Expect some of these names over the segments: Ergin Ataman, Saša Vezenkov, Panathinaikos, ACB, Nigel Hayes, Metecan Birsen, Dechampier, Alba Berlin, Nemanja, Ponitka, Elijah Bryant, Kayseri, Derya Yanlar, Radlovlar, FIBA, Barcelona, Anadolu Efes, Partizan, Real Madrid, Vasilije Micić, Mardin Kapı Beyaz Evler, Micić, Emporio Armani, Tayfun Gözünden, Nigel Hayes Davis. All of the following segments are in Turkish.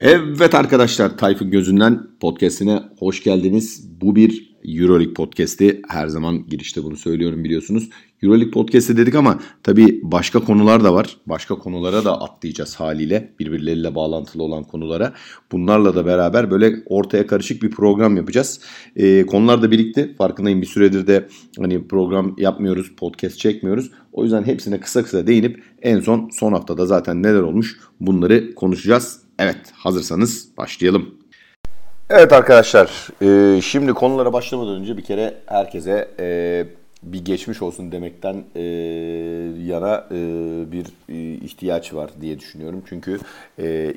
Evet arkadaşlar, Tayfun Gözünden podcastine hoş geldiniz. Bu bir Euroleague podcasti. Her zaman girişte bunu söylüyorum, biliyorsunuz. Euroleague podcasti dedik ama tabii başka konular da var. Başka konulara da atlayacağız haliyle. Birbirleriyle bağlantılı olan konulara. Bunlarla da beraber böyle ortaya karışık bir program yapacağız. Konular da birikti. Farkındayım, bir süredir de hani program yapmıyoruz, podcast çekmiyoruz. O yüzden hepsine kısa kısa değinip en son haftada zaten neler olmuş bunları konuşacağız. Evet, hazırsanız başlayalım. Evet arkadaşlar, şimdi konulara başlamadan önce bir kere herkese bir geçmiş olsun demekten yana bir ihtiyaç var diye düşünüyorum. Çünkü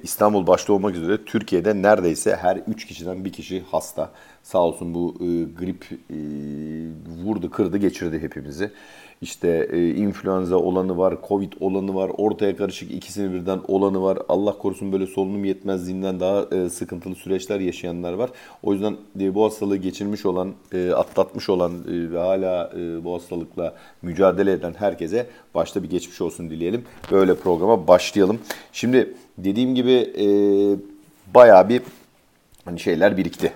İstanbul başta olmak üzere Türkiye'de neredeyse her 3 kişiden bir kişi hasta. Sağ olsun bu grip vurdu, kırdı, geçirdi hepimizi. İşte influenza olanı var, Covid olanı var, ortaya karışık ikisini birden olanı var. Allah korusun, böyle solunum yetmezliğinden daha sıkıntılı süreçler yaşayanlar var. O yüzden bu hastalığı geçirmiş olan, atlatmış olan ve hala bu hastalıkla mücadele eden herkese başta bir geçmiş olsun dileyelim. Böyle programa başlayalım. Şimdi dediğim gibi bayağı bir şeyler birikti,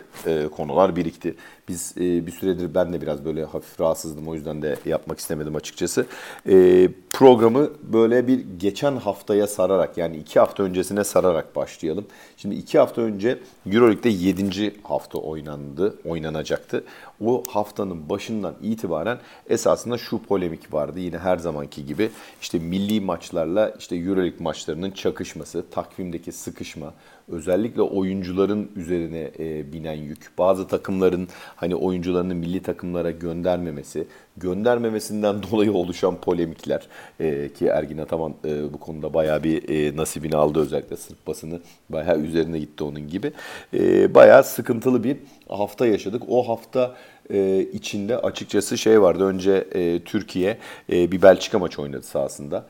konular birikti. Biz bir süredir ben de biraz böyle hafif rahatsızdım, o yüzden de yapmak istemedim açıkçası. Programı böyle bir geçen haftaya sararak, yani 2 hafta öncesine sararak başlayalım. Şimdi 2 hafta önce Euroleague'de 7. hafta oynanacaktı. O haftanın başından itibaren esasında şu polemik vardı, yine her zamanki gibi. İşte milli maçlarla işte Euroleague maçlarının çakışması, takvimdeki sıkışma, özellikle oyuncuların üzerine binen yük, bazı takımların hani oyuncularını milli takımlara göndermemesinden dolayı oluşan polemikler ki Ergin Ataman bu konuda bayağı bir nasibini aldı, özellikle Sırp basını bayağı üzerine gitti onun gibi. Bayağı sıkıntılı bir hafta yaşadık. O hafta içinde açıkçası şey vardı. Önce Türkiye bir Belçika maçı oynadı sahasında.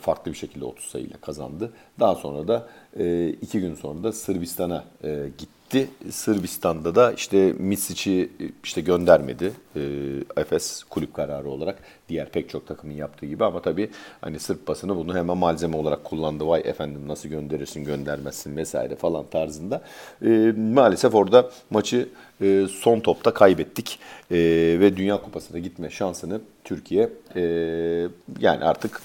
Farklı bir şekilde 30 sayıyla kazandı. Daha sonra da 2 gün sonra da Sırbistan'a gitti. Sırbistan'da da işte Micić'i işte göndermedi. Efes kulüp kararı olarak, diğer pek çok takımın yaptığı gibi, ama tabii hani Sırp basını bunu hemen malzeme olarak kullandı. Vay efendim, nasıl gönderirsin, göndermezsin vesaire falan tarzında. Maalesef orada maçı son topta kaybettik ve Dünya Kupası'na gitme şansını Türkiye yani artık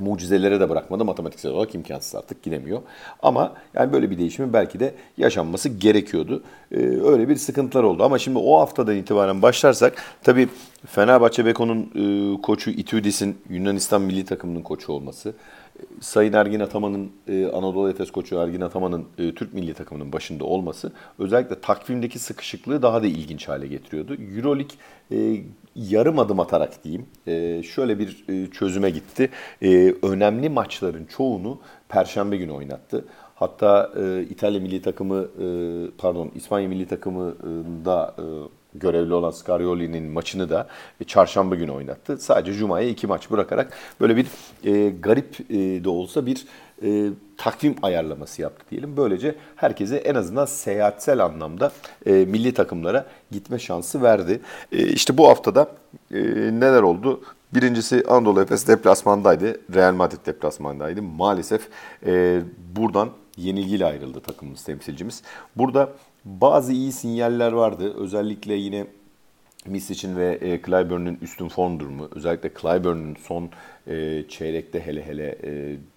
mucizelere de bırakmadı. Matematiksel olarak imkansız, artık gidemiyor. Ama yani böyle bir değişimin belki de yaşanması gerekiyordu. Öyle bir sıkıntılar oldu. Ama şimdi o haftadan itibaren başlarsak, tabii Fenerbahçe Beko'nun koçu Itoudis'in Yunanistan milli takımının koçu olması, Sayın Ergin Ataman'ın, Anadolu Efes koçu Ergin Ataman'ın Türk milli takımının başında olması özellikle takvimdeki sıkışıklığı daha da ilginç hale getiriyordu. Euroleague yarım adım atarak diyeyim şöyle bir çözüme gitti. Önemli maçların çoğunu Perşembe günü oynattı. Hatta İspanya milli takımında görevli olan Scarioli'nin maçını da çarşamba günü oynattı. Sadece Cuma'ya 2 maç bırakarak böyle bir garip de olsa bir takvim ayarlaması yaptı diyelim. Böylece herkese en azından seyahatsel anlamda milli takımlara gitme şansı verdi. İşte bu haftada neler oldu? Birincisi, Anadolu Efes deplasmandaydı. Real Madrid deplasmandaydı. Maalesef buradan yenilgiyle ayrıldı takımımız, temsilcimiz. Burada bazı iyi sinyaller vardı. Özellikle yine Micić'in ve Clyburn'un üstün form durumu. Özellikle Clyburn'un son çeyrekte hele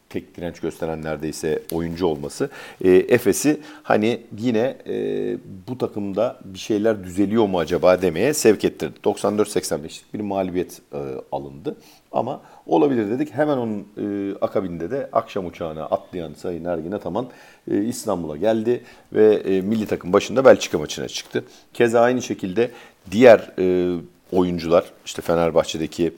tek direnç gösteren neredeyse oyuncu olması. Efes'i hani yine bu takımda bir şeyler düzeliyor mu acaba demeye sevk ettirdi. 94-85'lik bir mağlubiyet alındı. Ama olabilir dedik. Hemen onun akabinde de akşam uçağına atlayan Sayın Ergin Ataman İstanbul'a geldi ve milli takım başında Belçika maçına çıktı. Keza aynı şekilde diğer oyuncular, işte Fenerbahçe'deki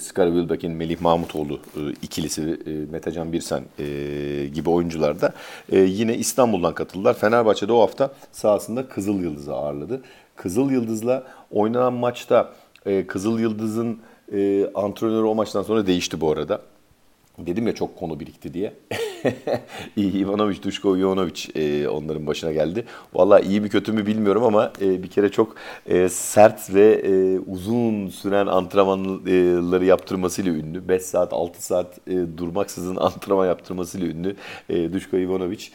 Skarabülbek'in Melih Mahmutoğlu ikilisi, Metecan Birsen gibi oyuncular da yine İstanbul'dan katıldılar. Fenerbahçe'de o hafta sahasında Kızıl Yıldız'ı ağırladı. Kızıl Yıldız'la oynanan maçta Kızıl Yıldız'ın antrenörü o maçtan sonra değişti bu arada. Dedim ya çok konu birikti diye. Ivanović, Duško Ivanović onların başına geldi. Valla iyi mi kötü mü bilmiyorum ama bir kere çok sert ve uzun süren antrenmanları yaptırmasıyla ünlü. 5 saat, 6 saat durmaksızın antrenman yaptırmasıyla ünlü Duško Ivanović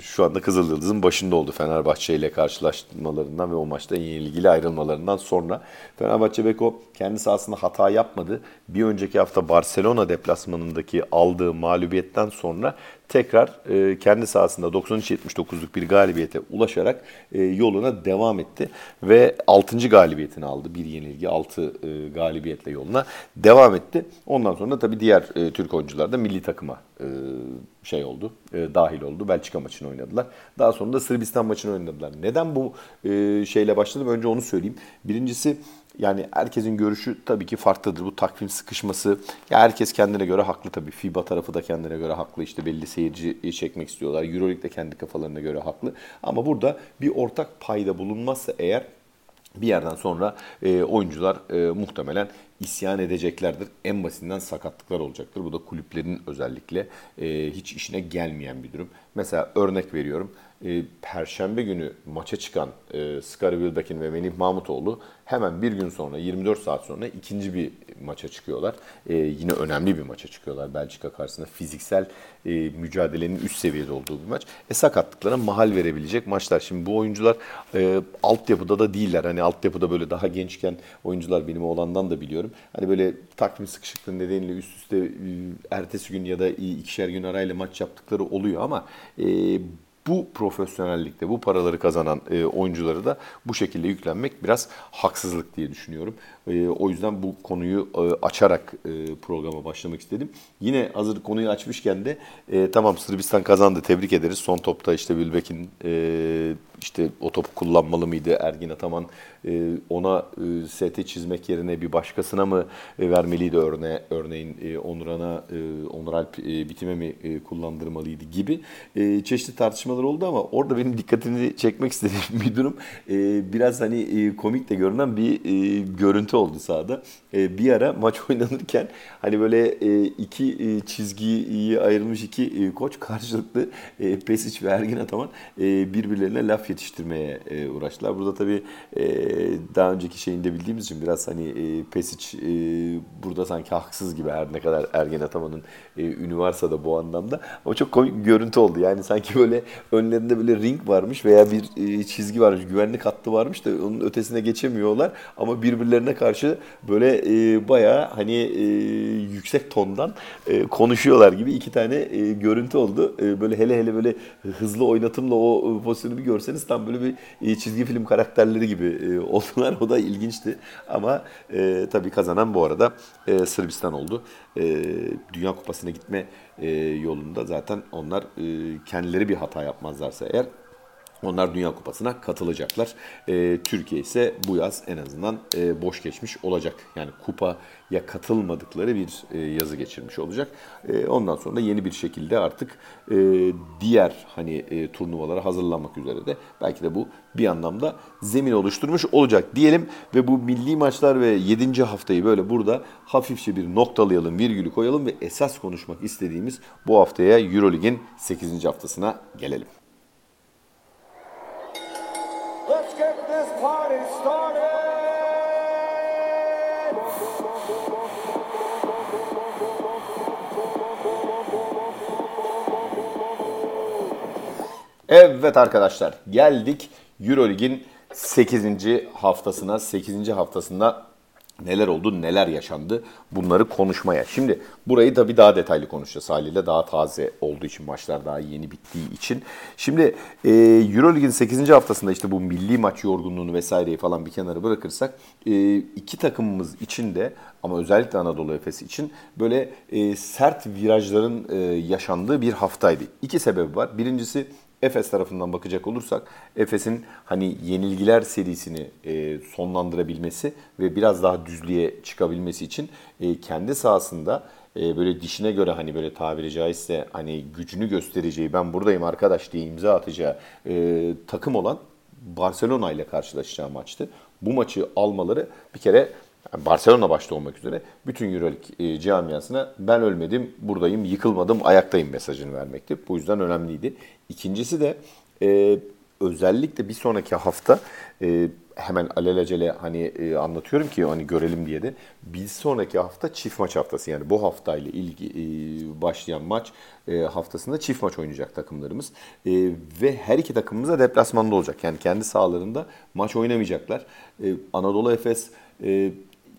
şu anda Kızıldız'ın başında oldu Fenerbahçe ile karşılaşmalarından ve o maçta yenilgiyle ayrılmalarından sonra. Fenerbahçe Beko kendisi aslında hata yapmadı. Bir önceki hafta Barcelona deplasmanındaki aldığı mağlubiyetten sonra tekrar kendi sahasında 93-79'luk bir galibiyete ulaşarak yoluna devam etti. Ve 6. galibiyetini aldı. Bir yenilgi, 6 galibiyetle yoluna devam etti. Ondan sonra tabii diğer Türk oyuncular da milli takıma oldu, dahil oldu. Belçika maçını oynadılar. Daha sonra da Sırbistan maçını oynadılar. Neden bu şeyle başladım? Önce onu söyleyeyim. Birincisi, yani herkesin görüşü tabii ki farklıdır. Bu takvim sıkışması, ya herkes kendine göre haklı tabii. FIBA tarafı da kendine göre haklı. İşte belli seyirci çekmek istiyorlar. Euroleague de kendi kafalarına göre haklı. Ama burada bir ortak payda bulunmazsa eğer, bir yerden sonra oyuncular muhtemelen isyan edeceklerdir. En basitinden sakatlıklar olacaktır. Bu da kulüplerin özellikle hiç işine gelmeyen bir durum. Mesela örnek veriyorum. Perşembe günü maça çıkan Skari Wilbekin ve Melih Mahmutoğlu hemen bir gün sonra, 24 saat sonra ikinci bir maça çıkıyorlar. Yine önemli bir maça çıkıyorlar. Belçika karşısında fiziksel mücadelenin üst seviyede olduğu bir maç. Sakatlıklara mahal verebilecek maçlar. Şimdi bu oyuncular altyapıda da değiller. Hani altyapıda böyle daha gençken oyuncular, benim oğlandan da biliyorum. Hani böyle takvim sıkışıklığı nedeniyle üst üste ertesi gün ya da ikişer gün arayla maç yaptıkları oluyor ama bu profesyonellikte, bu paraları kazanan oyuncuları da bu şekilde yüklenmek biraz haksızlık diye düşünüyorum. O yüzden bu konuyu açarak programa başlamak istedim. Yine hazır konuyu açmışken de tamam, Sırbistan kazandı, tebrik ederiz. Son topta işte Wilbekin işte o topu kullanmalı mıydı? Ergin Ataman ona seti çizmek yerine bir başkasına mı vermeliydi? Örneğin Onuralp bitime mi kullandırmalıydı gibi çeşitli tartışmalar oldu ama orada benim dikkatimi çekmek istediğim bir durum, biraz hani komik de görünen bir görüntü oldu sahada. Bir ara maç oynanırken hani böyle iki çizgiyi ayırmış iki koç karşılıklı Pešić ve Ergin Ataman birbirlerine laf yetiştirmeye uğraştılar. Burada tabii daha önceki şeyinde bildiğimiz için biraz hani Pešić burada sanki haksız gibi, her ne kadar Ergin Ataman'ın ünü varsa da bu anlamda. Ama çok komik bir görüntü oldu. Yani sanki böyle önlerinde böyle ring varmış veya bir çizgi varmış, güvenlik hattı varmış da onun ötesine geçemiyorlar. Ama birbirlerine karşı böyle bayağı hani yüksek tondan konuşuyorlar gibi iki tane görüntü oldu. Böyle hele böyle hızlı oynatımla o pozisyonu bir görseniz tam böyle bir çizgi film karakterleri gibi oldular. O da ilginçti. Ama tabii kazanan bu arada Sırbistan oldu. Dünya Kupası'na gitme yolunda zaten onlar kendileri bir hata yapmazlarsa eğer, onlar Dünya Kupası'na katılacaklar. Türkiye ise bu yaz en azından boş geçmiş olacak. Yani kupaya katılmadıkları bir yazı geçirmiş olacak. Ondan sonra da yeni bir şekilde artık diğer hani turnuvalara hazırlanmak üzere de belki de bu bir anlamda zemin oluşturmuş olacak diyelim. Ve bu milli maçlar ve 7. haftayı böyle burada hafifçe bir noktalayalım, virgülü koyalım ve esas konuşmak istediğimiz bu haftaya, Euroleague'in 8. haftasına gelelim. Evet arkadaşlar, geldik Euroleague'in 8. haftasına. 8. haftasında neler oldu, neler yaşandı, bunları konuşmaya. Şimdi burayı tabii daha detaylı konuşacağız haliyle. Daha taze olduğu için, maçlar daha yeni bittiği için. Şimdi Euroleague'in 8. haftasında işte bu milli maç yorgunluğunu vesaireyi falan bir kenara bırakırsak iki takımımız için de, ama özellikle Anadolu Efes için böyle sert virajların yaşandığı bir haftaydı. İki sebebi var. Birincisi, Efes tarafından bakacak olursak, Efes'in hani yenilgiler serisini sonlandırabilmesi ve biraz daha düzlüğe çıkabilmesi için kendi sahasında böyle dişine göre, hani böyle tabiri caizse hani gücünü göstereceği, ben buradayım arkadaş diye imza atacağı takım olan Barcelona ile karşılaşacağı maçtı. Bu maçı almaları bir kere yani Barcelona başta olmak üzere bütün Euroleague camiasına ben ölmedim, buradayım, yıkılmadım, ayaktayım mesajını vermekti. Bu yüzden önemliydi. İkincisi de özellikle bir sonraki hafta hemen alelacele anlatıyorum ki görelim diye de bir sonraki hafta çift maç haftası, yani bu haftayla başlayan maç haftasında çift maç oynayacak takımlarımız ve her iki takımımız da deplasmanda olacak, yani kendi sahalarında maç oynamayacaklar. Anadolu Efes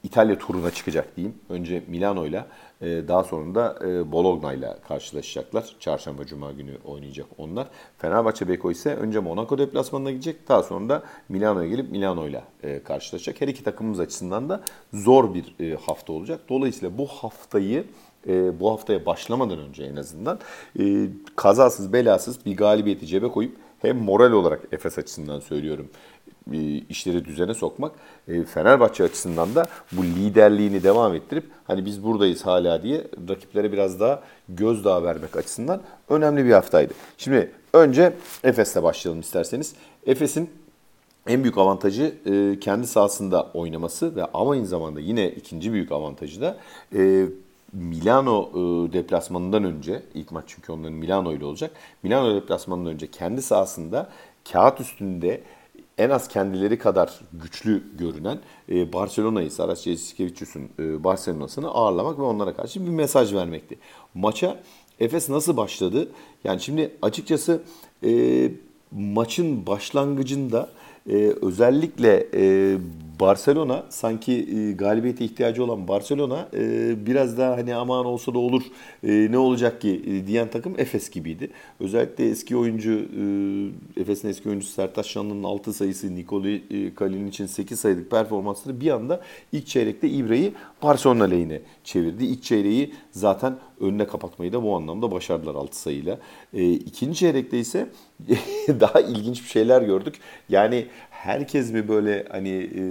İtalya turuna çıkacak diyeyim. Önce Milano'yla, daha sonra da Bologna'yla karşılaşacaklar. Çarşamba, cuma günü oynayacak onlar. Fenerbahçe Beko ise önce Monaco deplasmanına gidecek. Daha sonra da Milano'ya gelip Milano'yla karşılaşacak. Her iki takımımız açısından da zor bir hafta olacak. Dolayısıyla bu haftaya başlamadan önce en azından kazasız belasız bir galibiyeti cebe koyup hem moral olarak Efes açısından söylüyorum işleri düzene sokmak, Fenerbahçe açısından da bu liderliğini devam ettirip biz buradayız hala diye rakiplere biraz daha gözdağı vermek açısından önemli bir haftaydı. Şimdi önce Efes'le başlayalım isterseniz. Efes'in en büyük avantajı kendi sahasında oynaması ve ama aynı zamanda yine ikinci büyük avantajı da Milano deplasmanından önce, ilk maç çünkü onların Milano ile olacak. Milano deplasmanından önce kendi sahasında kağıt üstünde en az kendileri kadar güçlü görünen Barcelona'yı, Saras Ciskeviç'in Barcelona'sını ağırlamak ve onlara karşı bir mesaj vermekti. Maça Efes nasıl başladı? Yani şimdi açıkçası maçın başlangıcında özellikle Barcelona, sanki galibiyete ihtiyacı olan Barcelona biraz daha aman olsa da olur ne olacak ki diyen takım Efes gibiydi. Özellikle eski oyuncu Efes'in eski oyuncusu Sertaç Şanlı'nın 6 sayısı, Nikola Kalinić'in 8 sayılık performansları bir anda ilk çeyrekte İbre'yi Barcelona lehine çevirdi. İlk çeyreği zaten önüne kapatmayı da bu anlamda başardılar 6 sayıyla. İkinci çeyrekte ise daha ilginç bir şeyler gördük. Yani herkes mi böyle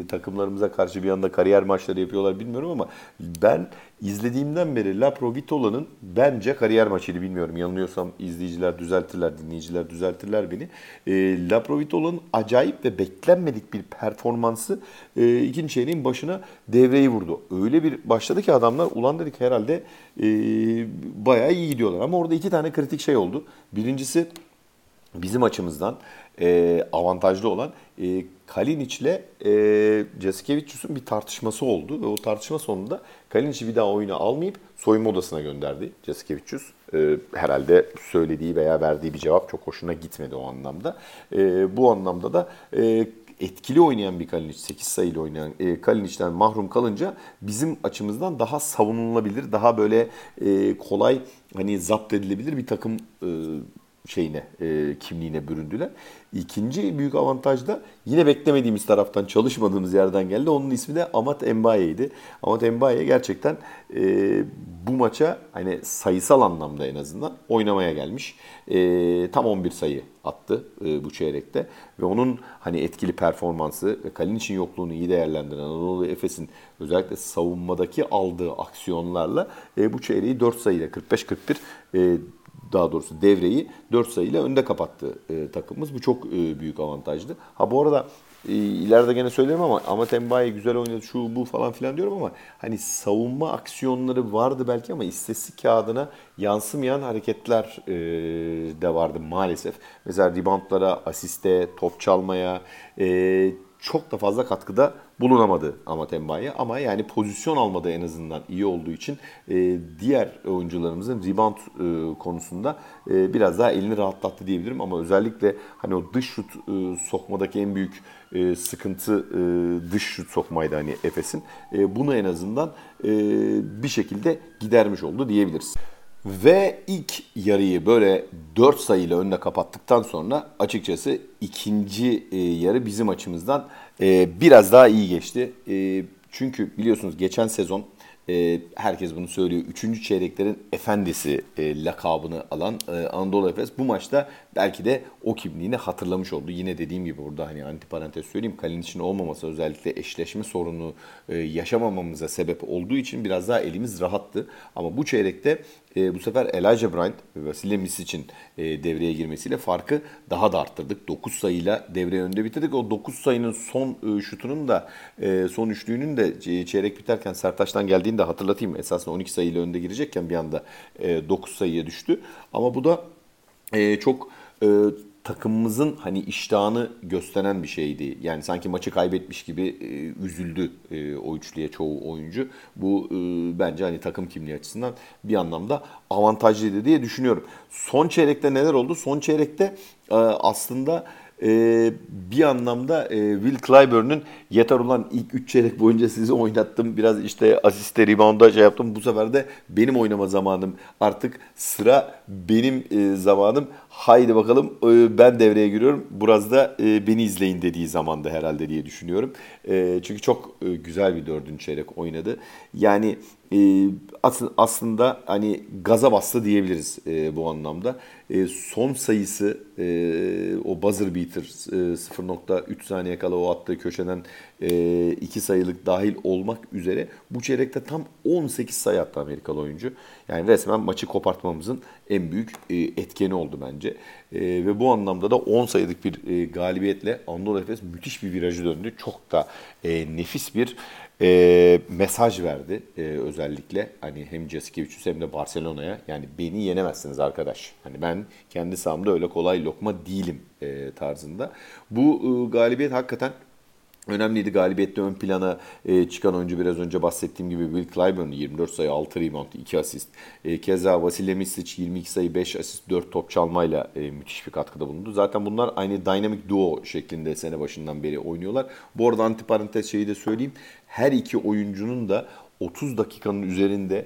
takımlarımıza karşı bir anda kariyer maçları yapıyorlar bilmiyorum ama ben izlediğimden beri Laprovíttola'nın bence kariyer maçıydı, bilmiyorum. Yanılıyorsam izleyiciler düzeltirler, dinleyiciler düzeltirler beni. Laprovíttola'nın acayip ve beklenmedik bir performansı ikinci çeyreğin başına devreyi vurdu. Öyle bir başladı ki adamlar ulan dedik herhalde bayağı iyi gidiyorlar. Ama orada iki tane kritik şey oldu. Birincisi bizim açımızdan avantajlı olan Kalinić ile Jaskevicius'un bir tartışması oldu ve o tartışma sonunda Kalinić'i bir daha oyuna almayıp soyunma odasına gönderdi Jaskevicius. Herhalde söylediği veya verdiği bir cevap çok hoşuna gitmedi o anlamda. Bu anlamda da etkili oynayan bir Kalinić, 8 sayıyla oynayan Kalinić'ten mahrum kalınca bizim açımızdan daha savunulabilir, daha böyle kolay zapt edilebilir bir takım kimliğine büründüler. İkinci büyük avantaj da yine beklemediğimiz taraftan, çalışmadığımız yerden geldi. Onun ismi de Amath M'Baye'ydi. Amath M'Baye gerçekten bu maça sayısal anlamda en azından oynamaya gelmiş. Tam 11 sayı attı bu çeyrekte ve onun etkili performansı ve Kalinić'in yokluğunu iyi değerlendiren Anadolu Efes'in özellikle savunmadaki aldığı aksiyonlarla bu çeyreği 4 sayıyla 45-41 daha doğrusu devreyi 4 sayıyla önde kapattı takımımız. Bu çok büyük avantajdı. Bu arada ileride gene söylerim ama Amath M'Baye güzel oynadı, şu bu falan filan diyorum ama savunma aksiyonları vardı belki ama istatistik kağıdına yansımayan hareketler de vardı maalesef. Mesela reboundlara, asiste, top çalmaya çok da fazla katkıda bulunamadı Amath M'Baye ama pozisyon almadı en azından iyi olduğu için diğer oyuncularımızın rebound konusunda biraz daha elini rahatlattı diyebilirim ama özellikle o dış şut sokmadaki en büyük sıkıntı dış şut sokmaydı Efes'in. Bunu en azından bir şekilde gidermiş oldu diyebiliriz. Ve ilk yarıyı böyle 4 sayıyla önüne kapattıktan sonra açıkçası ikinci yarı bizim açımızdan biraz daha iyi geçti. Çünkü biliyorsunuz geçen sezon herkes bunu söylüyor. 3. çeyreklerin efendisi lakabını alan Anadolu Efes bu maçta belki de o kimliğini hatırlamış oldu. Yine dediğim gibi burada hani antiparantez söyleyeyim, Kalinić'in olmaması özellikle eşleşme sorunu yaşamamamıza sebep olduğu için biraz daha elimiz rahattı. Ama bu çeyrekte bu sefer Elijah Bryant ve Vasilije Micić'in devreye girmesiyle farkı daha da arttırdık. 9 sayıyla devreye önde bitirdik. O 9 sayının son şutunun da son üçlüğünün de çeyrek biterken Sertaç'tan geldiğini de hatırlatayım. Esasında 12 sayıyla önde girecekken bir anda 9 sayıya düştü. Ama bu da çok takımımızın hani iştahını gösteren bir şeydi. Yani sanki maçı kaybetmiş gibi üzüldü o üçlüye çoğu oyuncu. Bu bence hani takım kimliği açısından bir anlamda avantajlıydı diye düşünüyorum. Son çeyrekte neler oldu? Son çeyrekte aslında bir anlamda Will Clyburn'un yeter ulan ilk 3 çeyrek boyunca sizi oynattım, biraz işte asiste, rebound'a şey yaptım, bu sefer de benim oynama zamanım, artık sıra benim zamanım, haydi bakalım ben devreye giriyorum, biraz da beni izleyin dediği zamanda herhalde diye düşünüyorum. Çünkü çok güzel bir 4. çeyrek oynadı. Yani aslında hani gaza bastı diyebiliriz bu anlamda. Son sayısı o buzzer beater 0.3 saniye kala o attığı köşeden 2 sayılık dahil olmak üzere bu çeyrekte tam 18 sayı attı Amerikalı oyuncu. Yani resmen maçı kopartmamızın en büyük etkeni oldu bence. Ve bu anlamda da 10 sayılık bir galibiyetle Anadolu Efes müthiş bir virajı döndü. Çok da nefis bir mesaj verdi özellikle hani hem Jaskevicius hem de Barcelona'ya, yani beni yenemezsiniz arkadaş. Hani ben kendi sahamda öyle kolay lokma değilim tarzında. Bu galibiyet hakikaten önemliydi. Galibiyette ön plana çıkan oyuncu biraz önce bahsettiğim gibi Will Clyburn 24 sayı, 6 rebound, 2 asist. Keza Vasilije Micić 22 sayı, 5 asist, 4 top çalmayla müthiş bir katkıda bulundu. Zaten bunlar aynı dynamic duo şeklinde sene başından beri oynuyorlar. Bu arada antiparantez şeyi de söyleyeyim. Her iki oyuncunun da 30 dakikanın üzerinde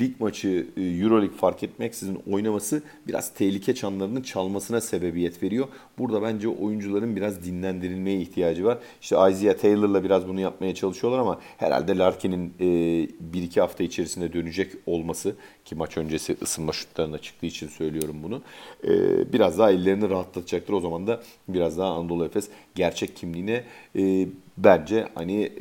lig maçı, Euroleague fark etmeksizin oynaması biraz tehlike çanlarının çalmasına sebebiyet veriyor. Burada bence oyuncuların biraz dinlendirilmeye ihtiyacı var. İşte Isaiah Taylor'la biraz bunu yapmaya çalışıyorlar ama herhalde Larkin'in 1-2 hafta içerisinde dönecek olması, ki maç öncesi ısınma şutlarına çıktığı için söylüyorum bunu, biraz daha ellerini rahatlatacaktır. O zaman da biraz daha Anadolu Efes gerçek kimliğine bence hani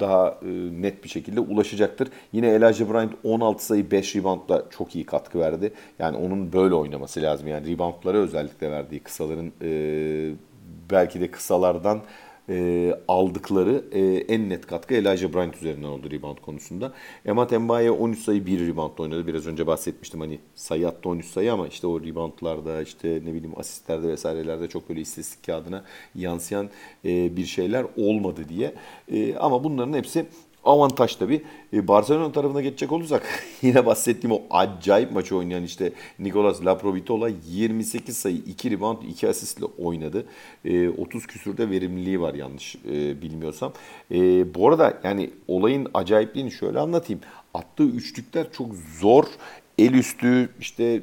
daha net bir şekilde ulaşacaktır. Yine Elijah Bryant 16 sayı 5 reboundla çok iyi katkı verdi. Yani onun böyle oynaması lazım. Yani reboundlara özellikle verdiği kısaların belki de kısalardan aldıkları en net katkı Elijah Bryant üzerinden oldu rebound konusunda. Amath M'Baye 13 sayı 1 reboundla oynadı. Biraz önce bahsetmiştim hani sayı attı 13 sayı ama işte o reboundlarda, işte ne bileyim asistlerde vesairelerde çok böyle istatistik kağıdına yansıyan bir şeyler olmadı diye. Ama bunların hepsi avantaj tabii. Barcelona tarafına geçecek olursak yine bahsettiğim o acayip maçı oynayan işte Nicolás Laprovíttola 28 sayı, 2 rebound, 2 asistle oynadı. 30 küsürde verimliliği var yanlış bilmiyorsam. Bu arada yani olayın acayipliğini şöyle anlatayım. Attığı üçlükler çok zor, el üstü, işte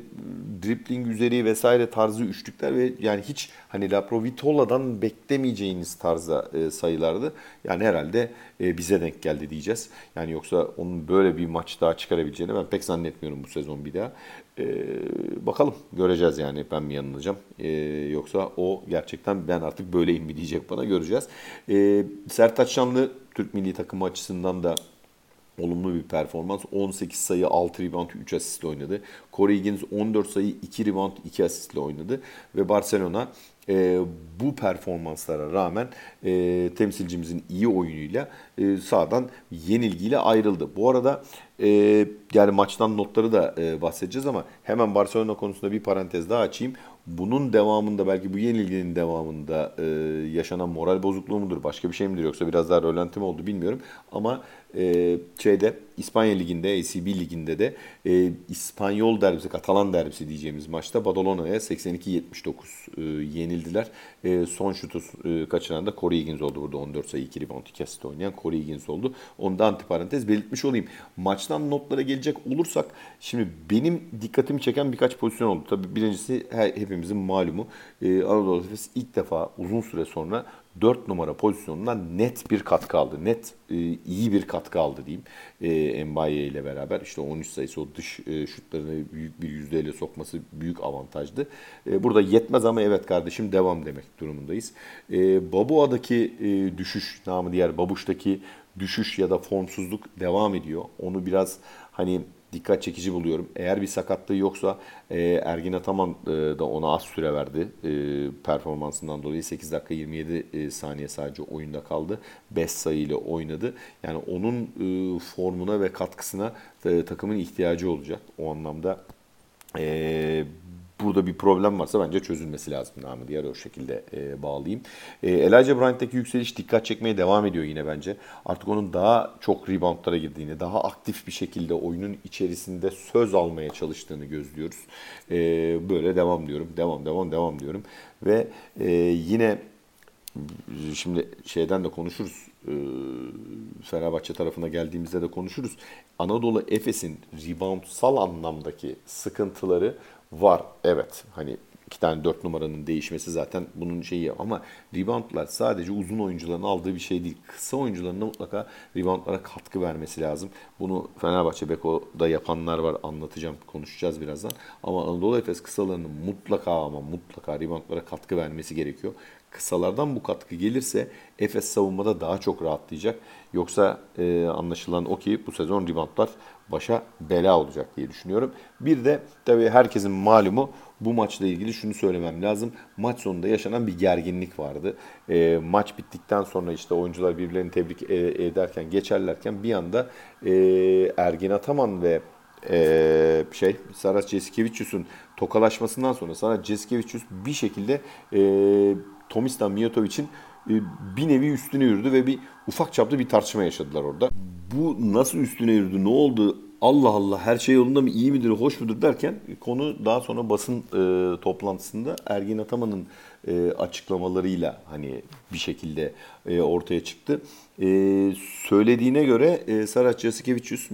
dribbling üzeri vesaire tarzı üçlükler ve yani hiç hani Laprovíttola'dan beklemeyeceğiniz tarzda sayılardı. Yani herhalde bize denk geldi diyeceğiz. Yani yoksa onun böyle bir maç daha çıkarabileceğini ben pek zannetmiyorum bu sezon bir daha. Bakalım göreceğiz yani, ben mi yanılacağım yoksa o gerçekten ben artık böyleyim mi diyecek bana, göreceğiz. Sertaç Şanlı Türk milli takımı açısından da olumlu bir performans. 18 sayı, 6 rebound, 3 asistle oynadı. Corey Gaines 14 sayı, 2 rebound, 2 asistle oynadı. Ve Barcelona bu performanslara rağmen temsilcimizin iyi oyunuyla sahadan yenilgiyle ayrıldı. Bu arada yani maçtan notları da bahsedeceğiz ama hemen Barcelona konusunda bir parantez daha açayım. Bunun devamında, belki bu yenilginin devamında yaşanan moral bozukluğu mudur, başka bir şey midir, yoksa biraz daha rölanti mi oldu bilmiyorum. Ama şeyde İspanya Ligi'nde, ACB Ligi'nde de İspanyol derbisi, Katalan derbisi diyeceğimiz maçta Badalona'ya 82-79 yenildiler. Son şutu kaçıran da Corey Gaines oldu burada. 14 sayı, 2 rebound, 2 asist oynayan Corey Gaines oldu. Onu da antiparantez belirtmiş olayım. Maçtan notlara gelecek olursak, şimdi benim dikkatimi çeken birkaç pozisyon oldu. Tabii birincisi hepimizin malumu Anadolu Efes ilk defa uzun süre sonra 4 numara pozisyonundan net bir katkı aldı. Net iyi bir katkı aldı diyeyim. M'Baye ile beraber işte 13 sayısı, o dış şutlarını büyük bir yüzdeyle sokması büyük avantajdı. Burada yetmez ama evet kardeşim devam demek durumundayız. Babua'daki düşüş, namı diğer Babuş'taki düşüş ya da formsuzluk devam ediyor. Onu biraz hani dikkat çekici buluyorum. Eğer bir sakatlığı yoksa Ergin Ataman da ona az süre verdi performansından dolayı. 8 dakika 27 saniye sadece oyunda kaldı. 5 sayıyla oynadı. Yani onun formuna ve katkısına takımın ihtiyacı olacak. O anlamda burada bir problem varsa bence çözülmesi lazım. Namı diğer o şekilde bağlayayım. Elijah Bryant'taki yükseliş dikkat çekmeye devam ediyor yine bence. Artık onun daha çok reboundlara girdiğini, daha aktif bir şekilde oyunun içerisinde söz almaya çalıştığını gözlüyoruz. Böyle devam diyorum. Devam diyorum. Ve yine şimdi şeyden de konuşuruz. Fenerbahçe tarafına geldiğimizde de konuşuruz. Anadolu Efes'in reboundsal anlamdaki sıkıntıları var. Evet. Hani 2 tane 4 numaranın değişmesi zaten bunun şeyi, ama reboundlar sadece uzun oyuncuların aldığı bir şey değil. Kısa oyuncuların da mutlaka reboundlara katkı vermesi lazım. Bunu Fenerbahçe Beko'da yapanlar var. Anlatacağım, konuşacağız birazdan. Ama Anadolu Efes kısalarının mutlaka reboundlara katkı vermesi gerekiyor. Kısalardan bu katkı gelirse Efes savunmada daha çok rahatlayacak. Yoksa anlaşılan o ki bu sezon reboundlar başa bela olacak diye düşünüyorum. Bir de tabii herkesin malumu bu maçla ilgili şunu söylemem lazım. Maç sonunda yaşanan bir gerginlik vardı. Maç bittikten sonra işte oyuncular birbirlerini tebrik ederken, geçerlerken bir anda Ergin Ataman ve Saras Ciskeviç'in tokalaşmasından sonra Saras Ciskeviç bir şekilde Tomistan Mijotovic'in bir nevi üstüne yürüdü ve bir ufak çaplı bir tartışma yaşadılar orada. Bu nasıl üstüne yürüdü, ne oldu, Allah Allah, her şey yolunda mı, iyi midir, hoş mudur derken konu daha sonra basın toplantısında Ergin Ataman'ın açıklamalarıyla hani bir şekilde ortaya çıktı. Söylediğine göre Saras Ciskeviçius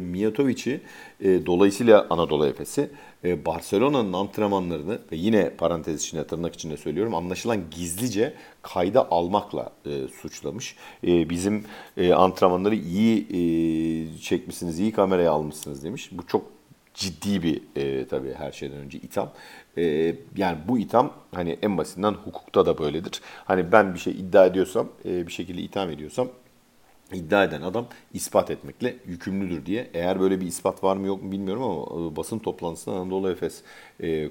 Mijotovic'i dolayısıyla Anadolu Efes'i Barcelona'nın antrenmanlarını ve yine parantez içinde, tırnak içinde söylüyorum, anlaşılan gizlice kayda almakla suçlamış. Bizim antrenmanları iyi çekmişsiniz, iyi kameraya almışsınız demiş. Bu çok ciddi bir tabii her şeyden önce itham. Yani bu itham hani en basitinden hukukta da böyledir. Hani ben bir şey iddia ediyorsam, bir şekilde itham ediyorsam, İddia eden adam ispat etmekle yükümlüdür diye. Eğer böyle bir ispat var mı yok mu bilmiyorum ama basın toplantısında Anadolu Efes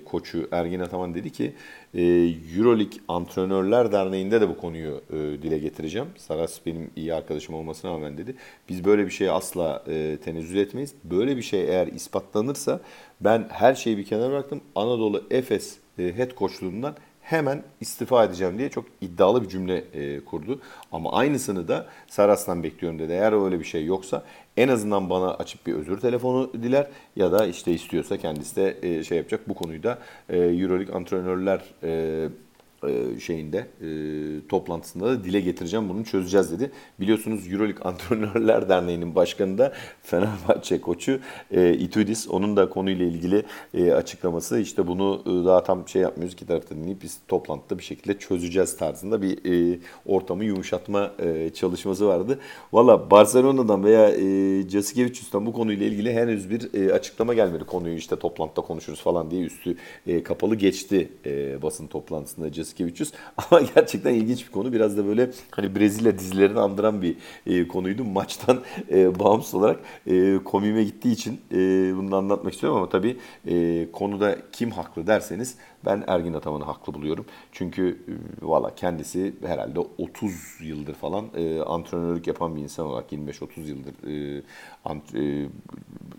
koçu Ergin Ataman dedi ki Euroleague Antrenörler Derneği'nde de bu konuyu dile getireceğim. Saras benim iyi arkadaşım olmasına rağmen dedi. Biz böyle bir şeye asla tenezzül etmeyiz. Böyle bir şey eğer ispatlanırsa ben her şeyi bir kenara bıraktım. Anadolu Efes head koçluğundan hemen istifa edeceğim diye çok iddialı bir cümle kurdu. Ama aynısını da Saras'tan bekliyorum dedi. Eğer öyle bir şey yoksa en azından bana açıp bir özür telefonu diler ya da işte istiyorsa kendisi de şey yapacak. Bu konuyu da Euroleague antrenörler toplantısında da dile getireceğim, bunu çözeceğiz dedi. Biliyorsunuz Euroleague Antrenörler Derneği'nin başkanı da Fenerbahçe koçu Itoudis. Onun da konuyla ilgili açıklaması işte bunu daha tam şey yapmıyoruz, iki tarafta dinleyip biz toplantıda bir şekilde çözeceğiz tarzında bir ortamı yumuşatma çalışması vardı. Valla Barcelona'dan veya Jaskevicius'tan bu konuyla ilgili henüz bir açıklama gelmedi. Konuyu işte toplantıda konuşuruz falan diye üstü kapalı geçti basın toplantısında Jaskevicius. Ama gerçekten ilginç bir konu. Biraz da böyle hani Brezilya dizilerini andıran bir konuydu. Maçtan bağımsız olarak komiğime gittiği için bunu anlatmak istiyorum ama tabii konuda kim haklı derseniz ben Ergin Ataman'ı haklı buluyorum. Çünkü valla kendisi herhalde 30 yıldır falan antrenörlük yapan bir insan olarak, 25-30 yıldır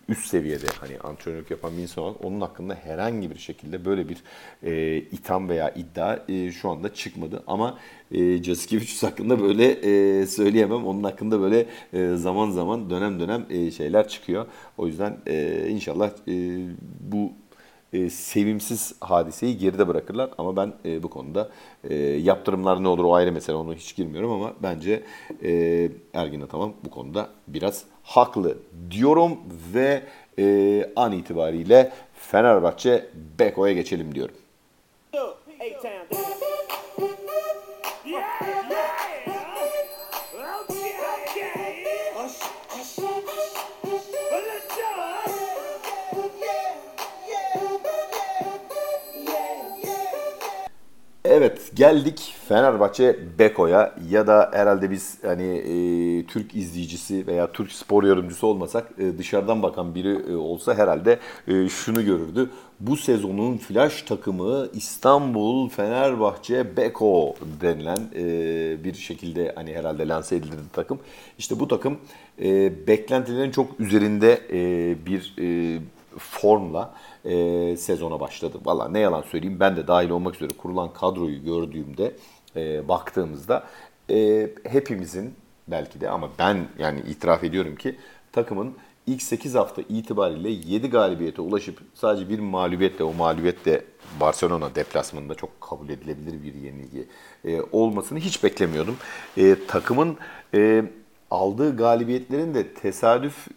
üst seviyede hani antrenörlük yapan bir insan olarak onun hakkında herhangi bir şekilde böyle bir itham veya iddia şu anda çıkmadı. Ama Jaskevicius hakkında böyle söyleyemem. Onun hakkında böyle zaman zaman dönem şeyler çıkıyor. O yüzden inşallah bu sevimsiz hadiseyi geride bırakırlar. Ama ben bu konuda yaptırımlar ne olur o ayrı mesele, ona hiç girmiyorum ama bence Ergin Ataman bu konuda biraz haklı diyorum ve an itibariyle Fenerbahçe Beko'ya geçelim diyorum. Yeah, yeah. Evet, geldik Fenerbahçe Beko'ya ya da herhalde biz hani Türk izleyicisi veya Türk spor yorumcusu olmasak dışarıdan bakan biri olsa herhalde şunu görürdü. Bu sezonun flaş takımı İstanbul Fenerbahçe Beko denilen bir şekilde hani herhalde lanse edildi takım. İşte bu takım beklentilerin çok üzerinde bir formla sezona başladı. Valla ne yalan söyleyeyim, ben de dahil olmak üzere kurulan kadroyu gördüğümde baktığımızda hepimizin belki de, ama ben yani itiraf ediyorum ki takımın ilk 8 hafta itibariyle 7 galibiyete ulaşıp sadece bir mağlubiyetle, o mağlubiyet de Barcelona deplasmanında çok kabul edilebilir bir yenilgi olmasını hiç beklemiyordum. Takımın aldığı galibiyetlerin de tesadüf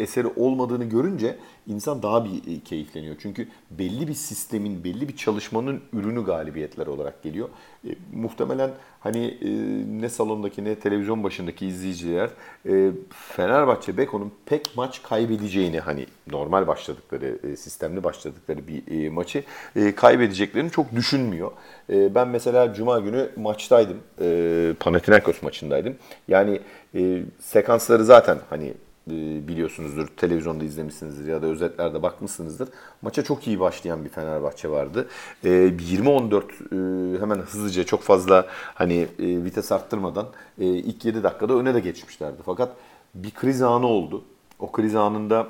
eseri olmadığını görünce insan daha bir keyifleniyor. Çünkü belli bir sistemin, belli bir çalışmanın ürünü galibiyetler olarak geliyor. Muhtemelen hani ne salondaki ne televizyon başındaki izleyiciler Fenerbahçe Beko'nun pek maç kaybedeceğini, hani normal başladıkları, sistemli başladıkları bir maçı kaybedeceklerini çok düşünmüyor. Ben mesela cuma günü maçtaydım. Panathinaikos maçındaydım. Yani sekansları zaten hani biliyorsunuzdur, televizyonda izlemişsinizdir ya da özetlerde bakmışsınızdır. Maça çok iyi başlayan bir Fenerbahçe vardı. 20-14 hemen hızlıca, çok fazla hani vites arttırmadan ilk 7 dakikada öne de geçmişlerdi. Fakat bir kriz anı oldu. O kriz anında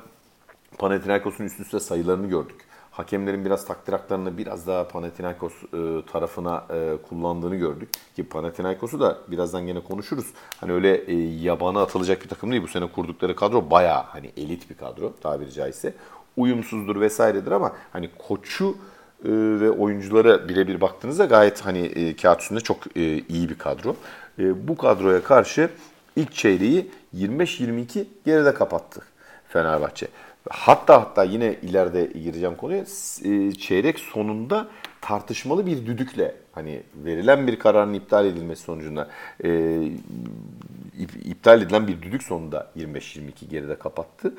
Panathinaikos'un üst üste sayılarını gördük. Hakemlerin biraz takdir haklarını biraz daha Panathinaikos tarafına kullandığını gördük. Ki Panathinaikos'u da birazdan gene konuşuruz. Hani öyle yabana atılacak bir takım değil. Bu sene kurdukları kadro bayağı hani elit bir kadro tabiri caizse. Uyumsuzdur vesairedir ama hani koçu ve oyunculara birebir baktığınızda gayet hani kağıt üstünde çok iyi bir kadro. Bu kadroya karşı ilk çeyreği 25-22 geride kapattı Fenerbahçe. Hatta yine ileride gireceğim konuya, çeyrek sonunda tartışmalı bir düdükle hani verilen bir kararın iptal edilmesi sonucunda iptal edilen bir düdük sonunda 25-22 geride kapattı.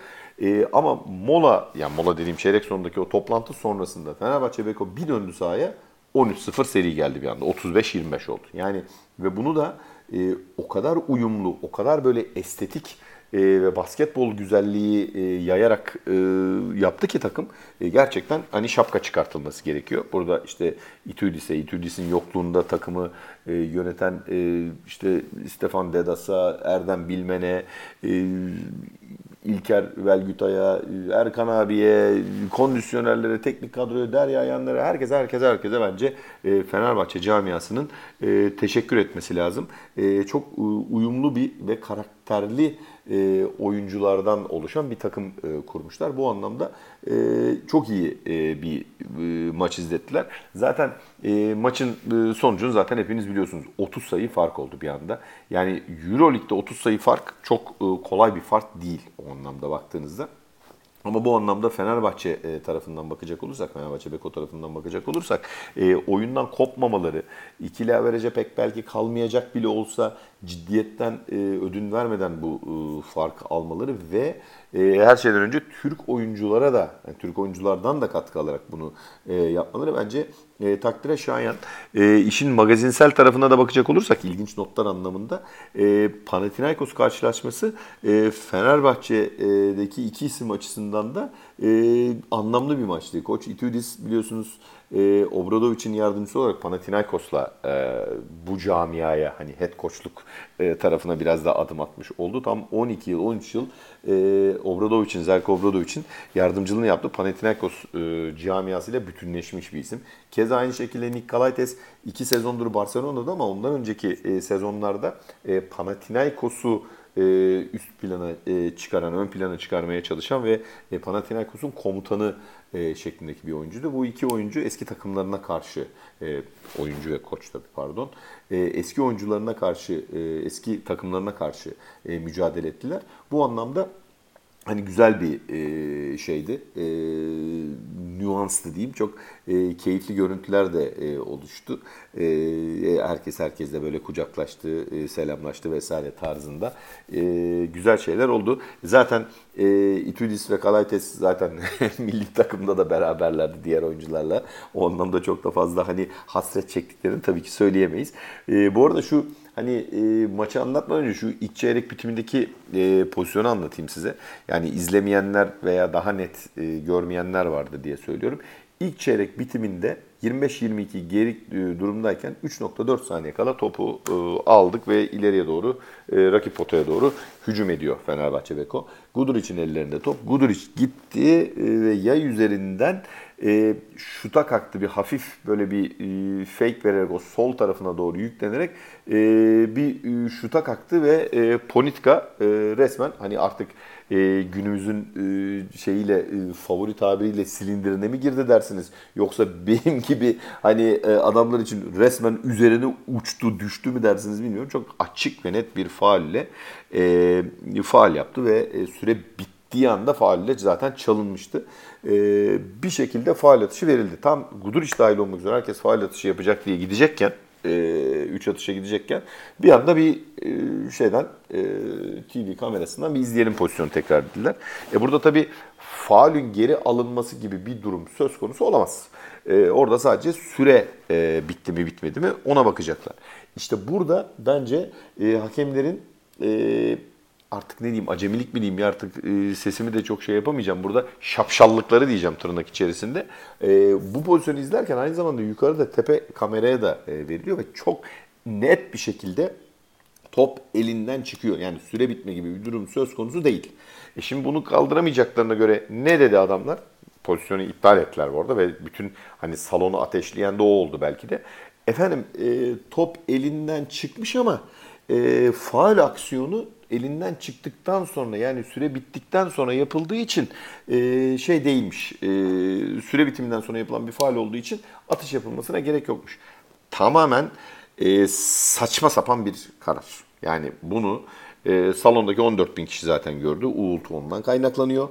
Ama mola, yani mola dediğim çeyrek sonundaki o toplantı sonrasında Fenerbahçe Beko bir döndü sahaya, 13-0 seri geldi bir anda. 35-25 oldu. Yani ve bunu da o kadar uyumlu, o kadar böyle estetik ve basketbol güzelliği yayarak yaptı ki takım gerçekten hani şapka çıkartılması gerekiyor. Burada işte Itoudis'in yokluğunda takımı yöneten işte Stefan Dedas'a, Erdem Bilmen'e, İlker Velgütay'a, Erkan abiye, kondisyonerlere, teknik kadroya, Derya Yanlar'a, herkese bence Fenerbahçe camiasının teşekkür etmesi lazım. Çok uyumlu bir ve karakterli oyunculardan oluşan bir takım kurmuşlar. Bu anlamda çok iyi bir maç izlettiler. Zaten maçın sonucunu zaten hepiniz biliyorsunuz. 30 sayı fark oldu bir anda. Yani Euroleague'de 30 sayı fark çok kolay bir fark değil o anlamda baktığınızda. Ama bu anlamda Fenerbahçe tarafından bakacak olursak, Fenerbahçe Beko tarafından bakacak olursak oyundan kopmamaları, ikili averaj'a pek belki kalmayacak bile olsa ciddiyetten ödün vermeden bu farkı almaları ve her şeyden önce Türk oyunculara da, yani Türk oyunculardan da katkı alarak bunu yapmaları bence takdire şayan. İşin magazinsel tarafına da bakacak olursak, ilginç notlar anlamında Panathinaikos karşılaşması Fenerbahçe'deki iki isim açısından da anlamlı bir maçtı. Koç Itoudis biliyorsunuz Obradoviç'in yardımcısı olarak Panathinaikos'la bu camiaya hani head coachluk tarafına biraz daha adım atmış oldu. Tam 12 yıl, 13 yıl Obradoviç'in, Željko Obradović'in yardımcılığını yaptı. Panathinaikos camiasıyla bütünleşmiş bir isim. Keza aynı şekilde Nikola Kalinin 2 sezondur Barcelona'da ama ondan önceki sezonlarda Panathinaikos'u üst plana çıkaran, ön plana çıkarmaya çalışan ve Panathinaikos'un komutanı şeklindeki bir oyuncuydu. Bu iki oyuncu eski takımlarına karşı, oyuncu ve koç tabii pardon, eski oyuncularına karşı, eski takımlarına karşı mücadele ettiler. Bu anlamda hani güzel bir şeydi, nüanslı diyeyim, çok keyifli görüntüler de oluştu. Herkes herkesle böyle kucaklaştı, selamlaştı vesaire tarzında güzel şeyler oldu. Zaten Itoudis ve Kalinić zaten milli takımda da beraberlerdi diğer oyuncularla. O anlamda çok da fazla hani hasret çektiklerini tabii ki söyleyemeyiz. Bu arada şu hani maçı anlatmadan önce şu ilk çeyrek bitimindeki pozisyonu anlatayım size. Yani izlemeyenler veya daha net görmeyenler vardı diye söylüyorum. İlk çeyrek bitiminde 25-22 geri durumdayken 3.4 saniye kala topu aldık ve ileriye doğru, rakip potaya doğru hücum ediyor Fenerbahçe Beko. Goodrich'in ellerinde top. Goodrich gitti ve yay üzerinden şuta kalktı. Bir hafif böyle bir fake vererek o sol tarafına doğru yüklenerek bir şuta kalktı ve Ponitka resmen hani artık günümüzün şeyiyle favori tabiriyle silindirine mi girdi dersiniz? Yoksa benim gibi hani adamlar için resmen üzerine uçtu, düştü mü dersiniz bilmiyorum. Çok açık ve net bir faulle faul yaptı ve süre bittiği anda faulle zaten çalınmıştı. Bir şekilde faul atışı verildi. Tam Goodrich dahil olmak üzere herkes faul atışı yapacak diye gidecekken 3 atışa gidecekken bir anda bir şeyden TV kamerasından bir izleyelim pozisyonu tekrar dediler. Burada tabii faulün geri alınması gibi bir durum söz konusu olamaz. Orada sadece süre bitti mi bitmedi mi ona bakacaklar. İşte burada bence hakemlerin artık ne diyeyim, acemilik mi diyeyim ya, artık sesimi de çok şey yapamayacağım burada, şapşallıkları diyeceğim tırnak içerisinde. Bu pozisyonu izlerken aynı zamanda yukarıda tepe kameraya da veriliyor ve çok net bir şekilde top elinden çıkıyor. Yani süre bitme gibi bir durum söz konusu değil. Şimdi bunu kaldıramayacaklarına göre ne dedi adamlar? Pozisyonu iptal ettiler bu arada ve bütün hani salonu ateşleyen de o oldu belki de. Efendim top elinden çıkmış ama faul aksiyonu elinden çıktıktan sonra, yani süre bittikten sonra yapıldığı için şey değilmiş. Süre bitiminden sonra yapılan bir faul olduğu için atış yapılmasına gerek yokmuş. Tamamen saçma sapan bir karar. Yani bunu salondaki 14.000 kişi zaten gördü. Uğultu ondan kaynaklanıyor.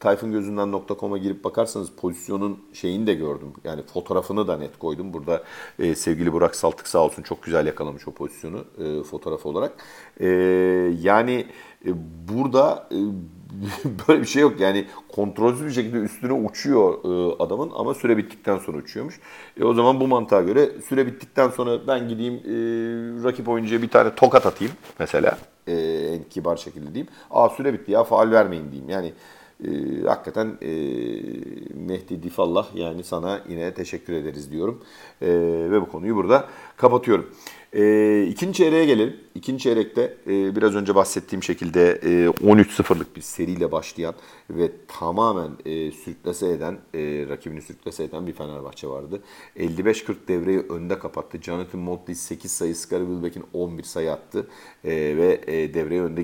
Tayfuнгözünden.com'a girip bakarsanız pozisyonun şeyini de gördüm. Yani fotoğrafını da net koydum. Burada sevgili Burak Saltık sağ olsun çok güzel yakalamış o pozisyonu fotoğraf olarak. Yani burada böyle bir şey yok. Yani kontrolsüz bir şekilde üstüne uçuyor adamın ama süre bittikten sonra uçuyormuş. O zaman bu mantığa göre süre bittikten sonra ben gideyim rakip oyuncuya bir tane tokat atayım mesela. En kibar şekilde diyeyim. Aa süre bitti ya faul vermeyin diyeyim. Yani hakikaten Mehdi Difallah, yani sana yine teşekkür ederiz diyorum. Ve bu konuyu burada kapatıyorum. İkinci çeyreğe gelelim. İkinci çeyrekte biraz önce bahsettiğim şekilde 13-0'lık bir seriyle başlayan ve tamamen rakibini sürüklese eden bir Fenerbahçe vardı. 55-40 devreyi önde kapattı. Jonathan Motley 8 sayı, Scarry Wilbeck'in 11 sayı attı. Ve devreye önde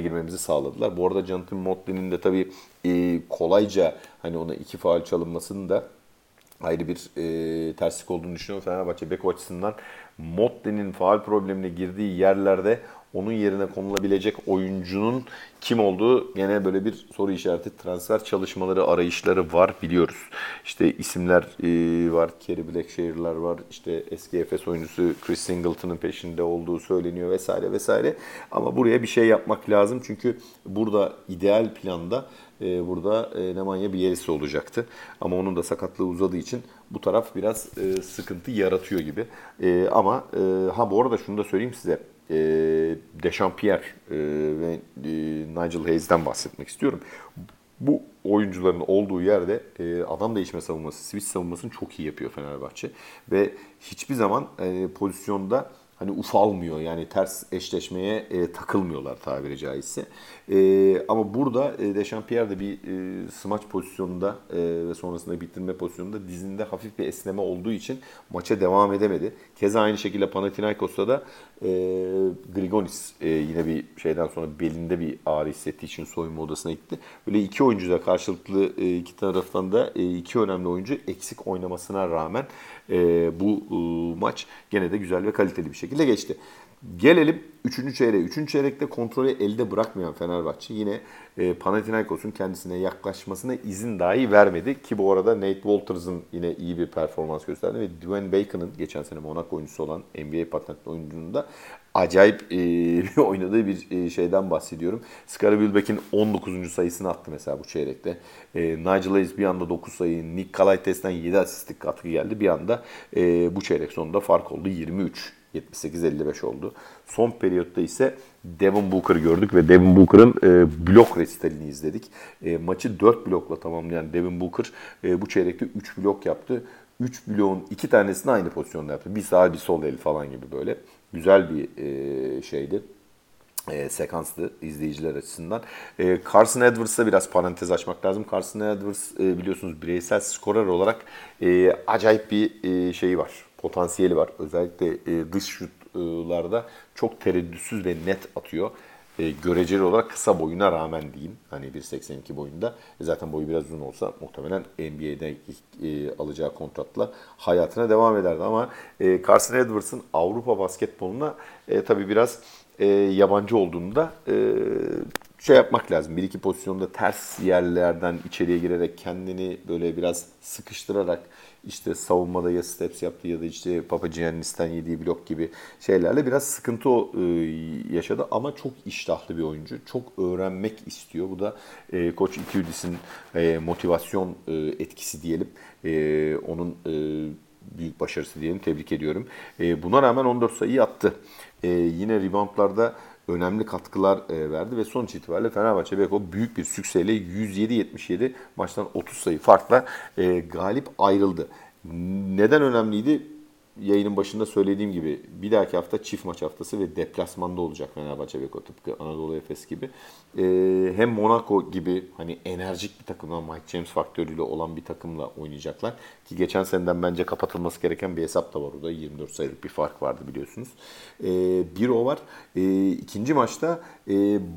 girmemizi sağladılar. Bu arada Jonathan Motley'nin de tabii kolayca hani ona 2 faul çalınmasının da ayrı bir terslik olduğunu düşünüyorum. Fenerbahçe Beko açısından Motley'nin faul problemine girdiği yerlerde onun yerine konulabilecek oyuncunun kim olduğu gene böyle bir soru işareti. Transfer çalışmaları, arayışları var biliyoruz. İşte isimler var, Kerry Blackshear'lar var, işte eski Efes oyuncusu Chris Singleton'ın peşinde olduğu söyleniyor vesaire vesaire. Ama buraya bir şey yapmak lazım çünkü burada ideal planda burada Nemanja bir yerisi olacaktı. Ama onun da sakatlığı uzadığı için bu taraf biraz sıkıntı yaratıyor gibi. Ama bu arada şunu da söyleyeyim size. Dechampier ve Nigel Hayes'den bahsetmek istiyorum. Bu oyuncuların olduğu yerde adam değişme savunması, switch savunmasını çok iyi yapıyor Fenerbahçe. Ve hiçbir zaman pozisyonda hani ufalmıyor. Yani ters eşleşmeye takılmıyorlar tabiri caizse. Ama burada Dechampier de bir smaç pozisyonunda ve sonrasında bitirme pozisyonunda dizinde hafif bir esneme olduğu için maça devam edemedi. Keza aynı şekilde Panathinaikos'ta da Grigonis yine bir şeyden sonra belinde bir ağrı hissettiği için soyunma odasına gitti. Böyle iki oyuncu da karşılıklı iki taraftan da iki önemli oyuncu eksik oynamasına rağmen bu maç gene de güzel ve kaliteli bir şekilde geçti. Gelelim 3. çeyreğe. 3. çeyrekte kontrolü elde bırakmayan Fenerbahçe yine Panathinaikos'un kendisine yaklaşmasına izin dahi vermedi. Ki bu arada Nate Walters'ın yine iyi bir performans gösterdi ve Dwayne Bacon'ın geçen sene Monaco oyuncusu olan NBA patentli oyuncunun da acayip oynadığı bir şeyden bahsediyorum. Scarabillback'in 19. sayısını attı mesela bu çeyrekte. Nigel Hayes bir anda 9 sayı, Nikola Kalinin 7 asistlik katkı geldi. Bir anda bu çeyrek sonunda fark oldu 23. 78-55 oldu. Son periyotta ise Devin Booker'ı gördük ve Devin Booker'ın blok resitalini izledik. Maçı 4 blokla tamamlayan Devin Booker bu çeyrekte 3 blok yaptı. 3 bloğun 2 tanesini aynı pozisyonda yaptı. Bir sağ bir sol el falan gibi böyle. Güzel bir şeydi. Sekanstı izleyiciler açısından. Carson Edwards'a biraz parantez açmak lazım. Carson Edwards biliyorsunuz bireysel skorer olarak acayip bir şeyi var. Potansiyeli var. Özellikle dış şutlarda çok tereddütsüz ve net atıyor. Göreceli olarak kısa boyuna rağmen diyeyim. Hani 1.82 boyunda. Zaten boyu biraz uzun olsa muhtemelen NBA'de alacağı kontratla hayatına devam ederdi. Ama Carson Edwards'ın Avrupa basketboluna tabii biraz yabancı olduğunda şey yapmak lazım. Bir iki pozisyonda ters yerlerden içeriye girerek kendini böyle biraz sıkıştırarak işte savunmada ya steps yaptı ya da işte Papa Giannis'ten yediği blok gibi şeylerle biraz sıkıntı yaşadı ama çok iştahlı bir oyuncu. Çok öğrenmek istiyor. Bu da Koç Itoudis'in motivasyon etkisi diyelim. Onun büyük başarısı diyelim. Tebrik ediyorum. Buna rağmen 14 sayı attı. Yine reboundlarda önemli katkılar verdi ve sonuç itibariyle Fenerbahçe Beko büyük bir sükseyle 107-77 maçtan 30 sayı farkla galip ayrıldı. Neden önemliydi? Yayının başında söylediğim gibi bir dahaki hafta çift maç haftası ve deplasmanda olacak Fenerbahçe Beko tıpkı Anadolu Efes gibi. Hem Monaco gibi hani enerjik bir takımla Mike James faktörüyle olan bir takımla oynayacaklar. Ki geçen seneden bence kapatılması gereken bir hesap da var orada. 24 sayılık bir fark vardı biliyorsunuz. Bir o var. İkinci maçta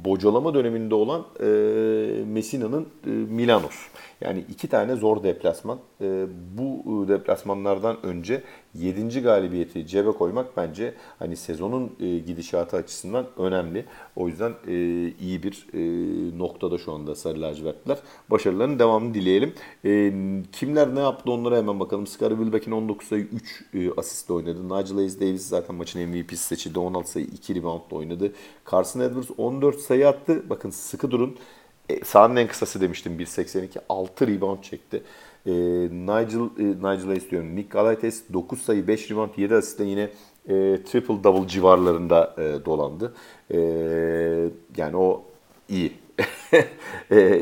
bocalama döneminde olan Messina'nın Milanos. Yani iki tane zor deplasman. Bu deplasmanlardan önce 7. galibiyeti cebe koymak bence hani sezonun gidişatı açısından önemli. O yüzden iyi bir noktada şu anda Sarı Lacivertliler. Başarılarının devamını dileyelim. Kimler ne yaptı onlara hemen bakalım. Scarabillback'in 19 sayı 3 asistle oynadı. Nigel Hayes Davis zaten maçın MVP'si seçildi. 16 sayı 2 reboundla oynadı. Carson Edwards 14 sayı attı. Bakın sıkı durun. Sahanın en kısası demiştim 1.82. 6 rebound çekti. Nigel Hayes diyorum. Nick Galates 9 sayı 5 rebound 7 asistle yine triple double civarlarında dolandı. Yani o iyi.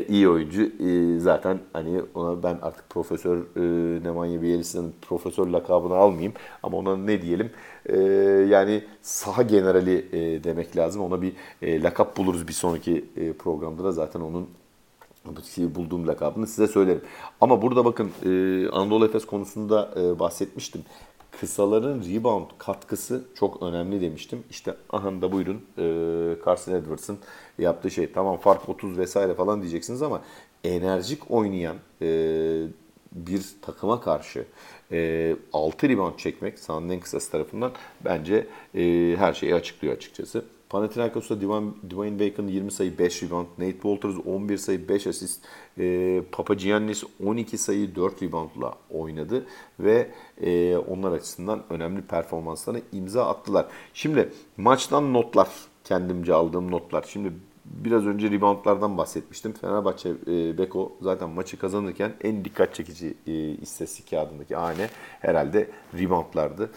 İyi oyuncu. Zaten hani ona ben artık Profesör Nemanja Bijelica'nın profesör lakabını almayayım. Ama ona ne diyelim? Yani saha generali demek lazım. Ona bir lakap buluruz bir sonraki programda da zaten onun bulduğum lakabını size söylerim. Ama burada bakın Anadolu Efes konusunda bahsetmiştim. Kısaların rebound katkısı çok önemli demiştim. İşte aha da buyurun Carson Edwards'ın yaptığı şey. Tamam fark 30 vesaire falan diyeceksiniz ama enerjik oynayan bir takıma karşı 6 rebound çekmek sahanın en kısası tarafından bence her şeyi açıklıyor açıkçası. Panathinaikos'ta Dwayne Bacon 20 sayı 5 rebound, Nate Walters 11 sayı 5 asist, Papa Giannis 12 sayı 4 reboundla oynadı ve onlar açısından önemli performanslarına imza attılar. Şimdi maçtan notlar, kendimce aldığım notlar. Şimdi biraz önce reboundlardan bahsetmiştim. Fenerbahçe Beko zaten maçı kazanırken en dikkat çekici istatistik kağıdındaki hane herhalde reboundlardı.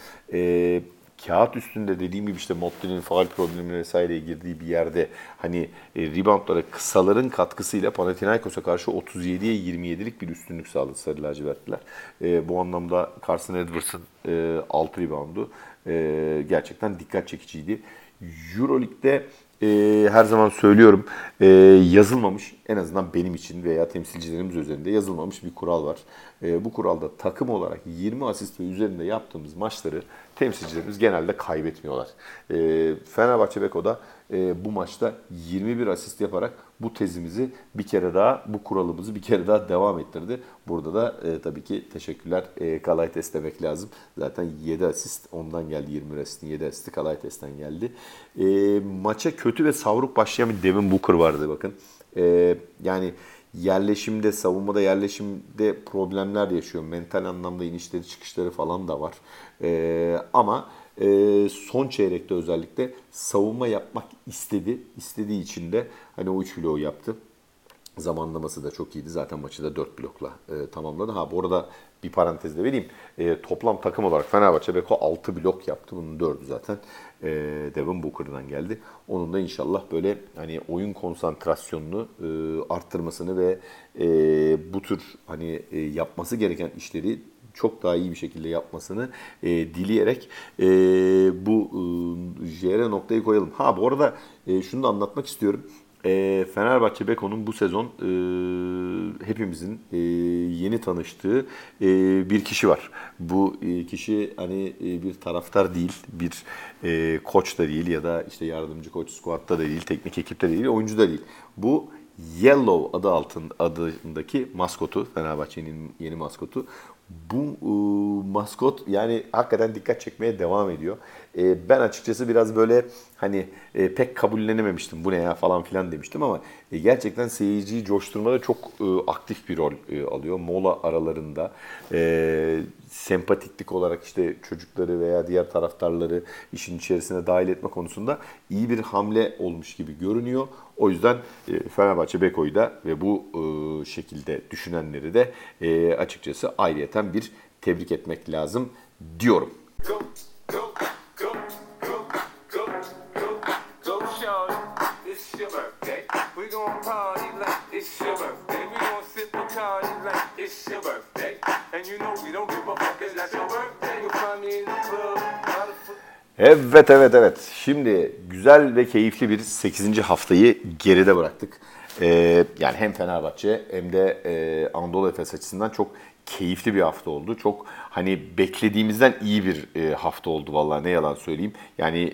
Kağıt üstünde dediğim gibi işte Motley'nin faal problemine vesaireye girdiği bir yerde hani reboundlara kısaların katkısıyla Panathinaikos'a karşı 37'ye 27'lik bir üstünlük sağladı Sarı Lacivertliler. Bu anlamda Carson Edwards'ın 6 reboundu gerçekten dikkat çekiciydi. Euroleague'de her zaman söylüyorum yazılmamış en azından benim için veya temsilcilerimiz üzerinde yazılmamış bir kural var. Bu kuralda takım olarak 20 asist ve üzerinde yaptığımız maçları temsilcilerimiz genelde kaybetmiyorlar. Fenerbahçe Beko'da bu maçta 21 asist yaparak bu tezimizi bir kere daha, bu kuralımızı bir kere daha devam ettirdi. Burada da tabii ki teşekkürler Kalaites demek lazım. Zaten 7 asist ondan geldi, 20 asistin 7 asisti Kalaites'ten geldi. Maça kötü ve savruk başlayan bir Devin Booker vardı bakın. Yani yerleşimde, savunmada yerleşimde problemler yaşıyor. Mental anlamda inişleri çıkışları falan da var. Ama son çeyrekte özellikle savunma yapmak istedi. İstediği için de hani o 3 bloğu yaptı. Zamanlaması da çok iyiydi. Zaten maçı da 4 blokla tamamladı. Ha bu arada bir parantezle vereyim. Toplam takım olarak Fenerbahçe Beko 6 blok yaptı. Bunun 4'ü zaten Devin Booker'dan geldi. Onun da inşallah böyle hani oyun konsantrasyonunu arttırmasını ve bu tür hani yapması gereken işleri çok daha iyi bir şekilde yapmasını dileyerek bu JR noktayı koyalım. Ha bu arada şunu da anlatmak istiyorum. Fenerbahçe Beko'nun bu sezon hepimizin yeni tanıştığı bir kişi var. Bu kişi hani bir taraftar değil, bir koç da değil ya da işte yardımcı koç, squad'ta da değil, teknik ekipte de değil, oyuncu da değil. Bu Yellow adı adındaki maskotu, Fenerbahçe'nin yeni maskotu. Bu maskot yani hakikaten dikkat çekmeye devam ediyor. Ben açıkçası biraz böyle hani pek kabullenememiştim, bu ne ya falan filan demiştim ama gerçekten seyirciyi coşturmada çok aktif bir rol alıyor. Mola aralarında sempatiklik olarak işte çocukları veya diğer taraftarları işin içerisine dahil etme konusunda iyi bir hamle olmuş gibi görünüyor. O yüzden Fenerbahçe Beko'yu da ve bu şekilde düşünenleri de açıkçası ayrıyeten bir tebrik etmek lazım diyorum. Evet. Şimdi güzel ve keyifli bir 8. haftayı geride bıraktık. Yani hem Fenerbahçe hem de Anadolu Efes açısından çok keyifli bir hafta oldu. Çok hani beklediğimizden iyi bir hafta oldu vallahi, ne yalan söyleyeyim. Yani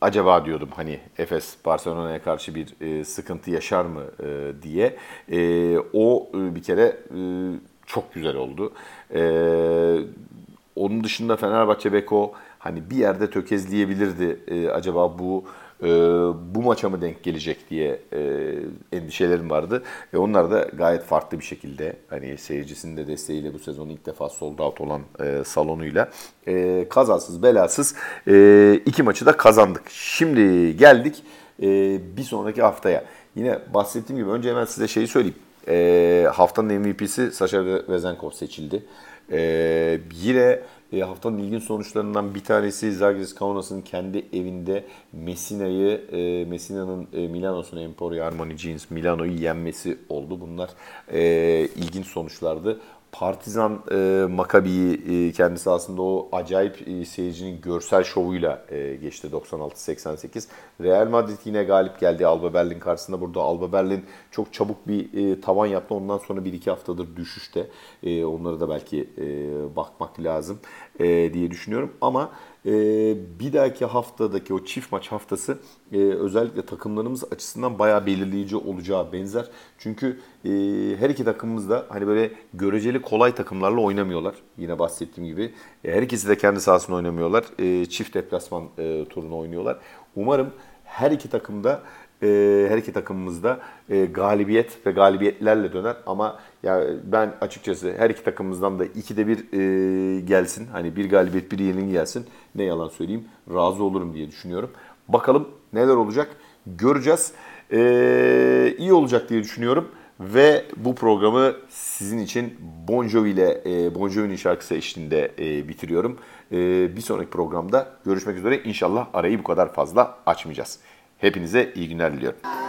acaba diyordum hani Efes Barcelona'ya karşı bir sıkıntı yaşar mı diye. O bir kere çok güzel oldu. Onun dışında Fenerbahçe Beko hani bir yerde tökezleyebilirdi. Acaba bu maça mı denk gelecek diye endişelerim vardı. Onlar da gayet farklı bir şekilde hani seyircisinin de desteğiyle bu sezon ilk defa sold out olan salonuyla kazasız belasız iki maçı da kazandık. Şimdi geldik bir sonraki haftaya. Yine bahsettiğim gibi önce hemen size şeyi söyleyeyim. Haftanın MVP'si Saša Vezenkov seçildi. Yine haftanın ilginç sonuçlarından bir tanesi Žalgiris Kaunas'ın kendi evinde Messina'nın Milano'sunu, Emporio Armani Jeans Milano'yu yenmesi oldu. Bunlar ilginç sonuçlardı. Partizan Makabi'yi kendisi aslında o acayip seyircinin görsel şovuyla geçti 96-88. Real Madrid yine galip geldi Alba Berlin karşısında. Burada Alba Berlin çok çabuk bir tavan yaptı. Ondan sonra 1-2 haftadır düşüşte. Onlara da belki bakmak lazım diye düşünüyorum. Ama bir dahaki haftadaki o çift maç haftası özellikle takımlarımız açısından bayağı belirleyici olacağı benzer. Çünkü her iki takımımız da hani böyle göreceli kolay takımlarla oynamıyorlar. Yine bahsettiğim gibi her ikisi de kendi sahasında oynamıyorlar. Çift deplasman turunu oynuyorlar. Umarım her iki takımımızda galibiyet ve galibiyetlerle döner ama ya ben açıkçası her iki takımımızdan da 2'de 1 gelsin. Hani bir galibiyet bir yenilgi gelsin. Ne yalan söyleyeyim, razı olurum diye düşünüyorum. Bakalım neler olacak, göreceğiz. İyi olacak diye düşünüyorum. Ve bu programı sizin için Bon Jovi'nin şarkısı eşliğinde bitiriyorum. Bir sonraki programda görüşmek üzere. İnşallah arayı bu kadar fazla açmayacağız. Hepinize iyi günler diliyorum.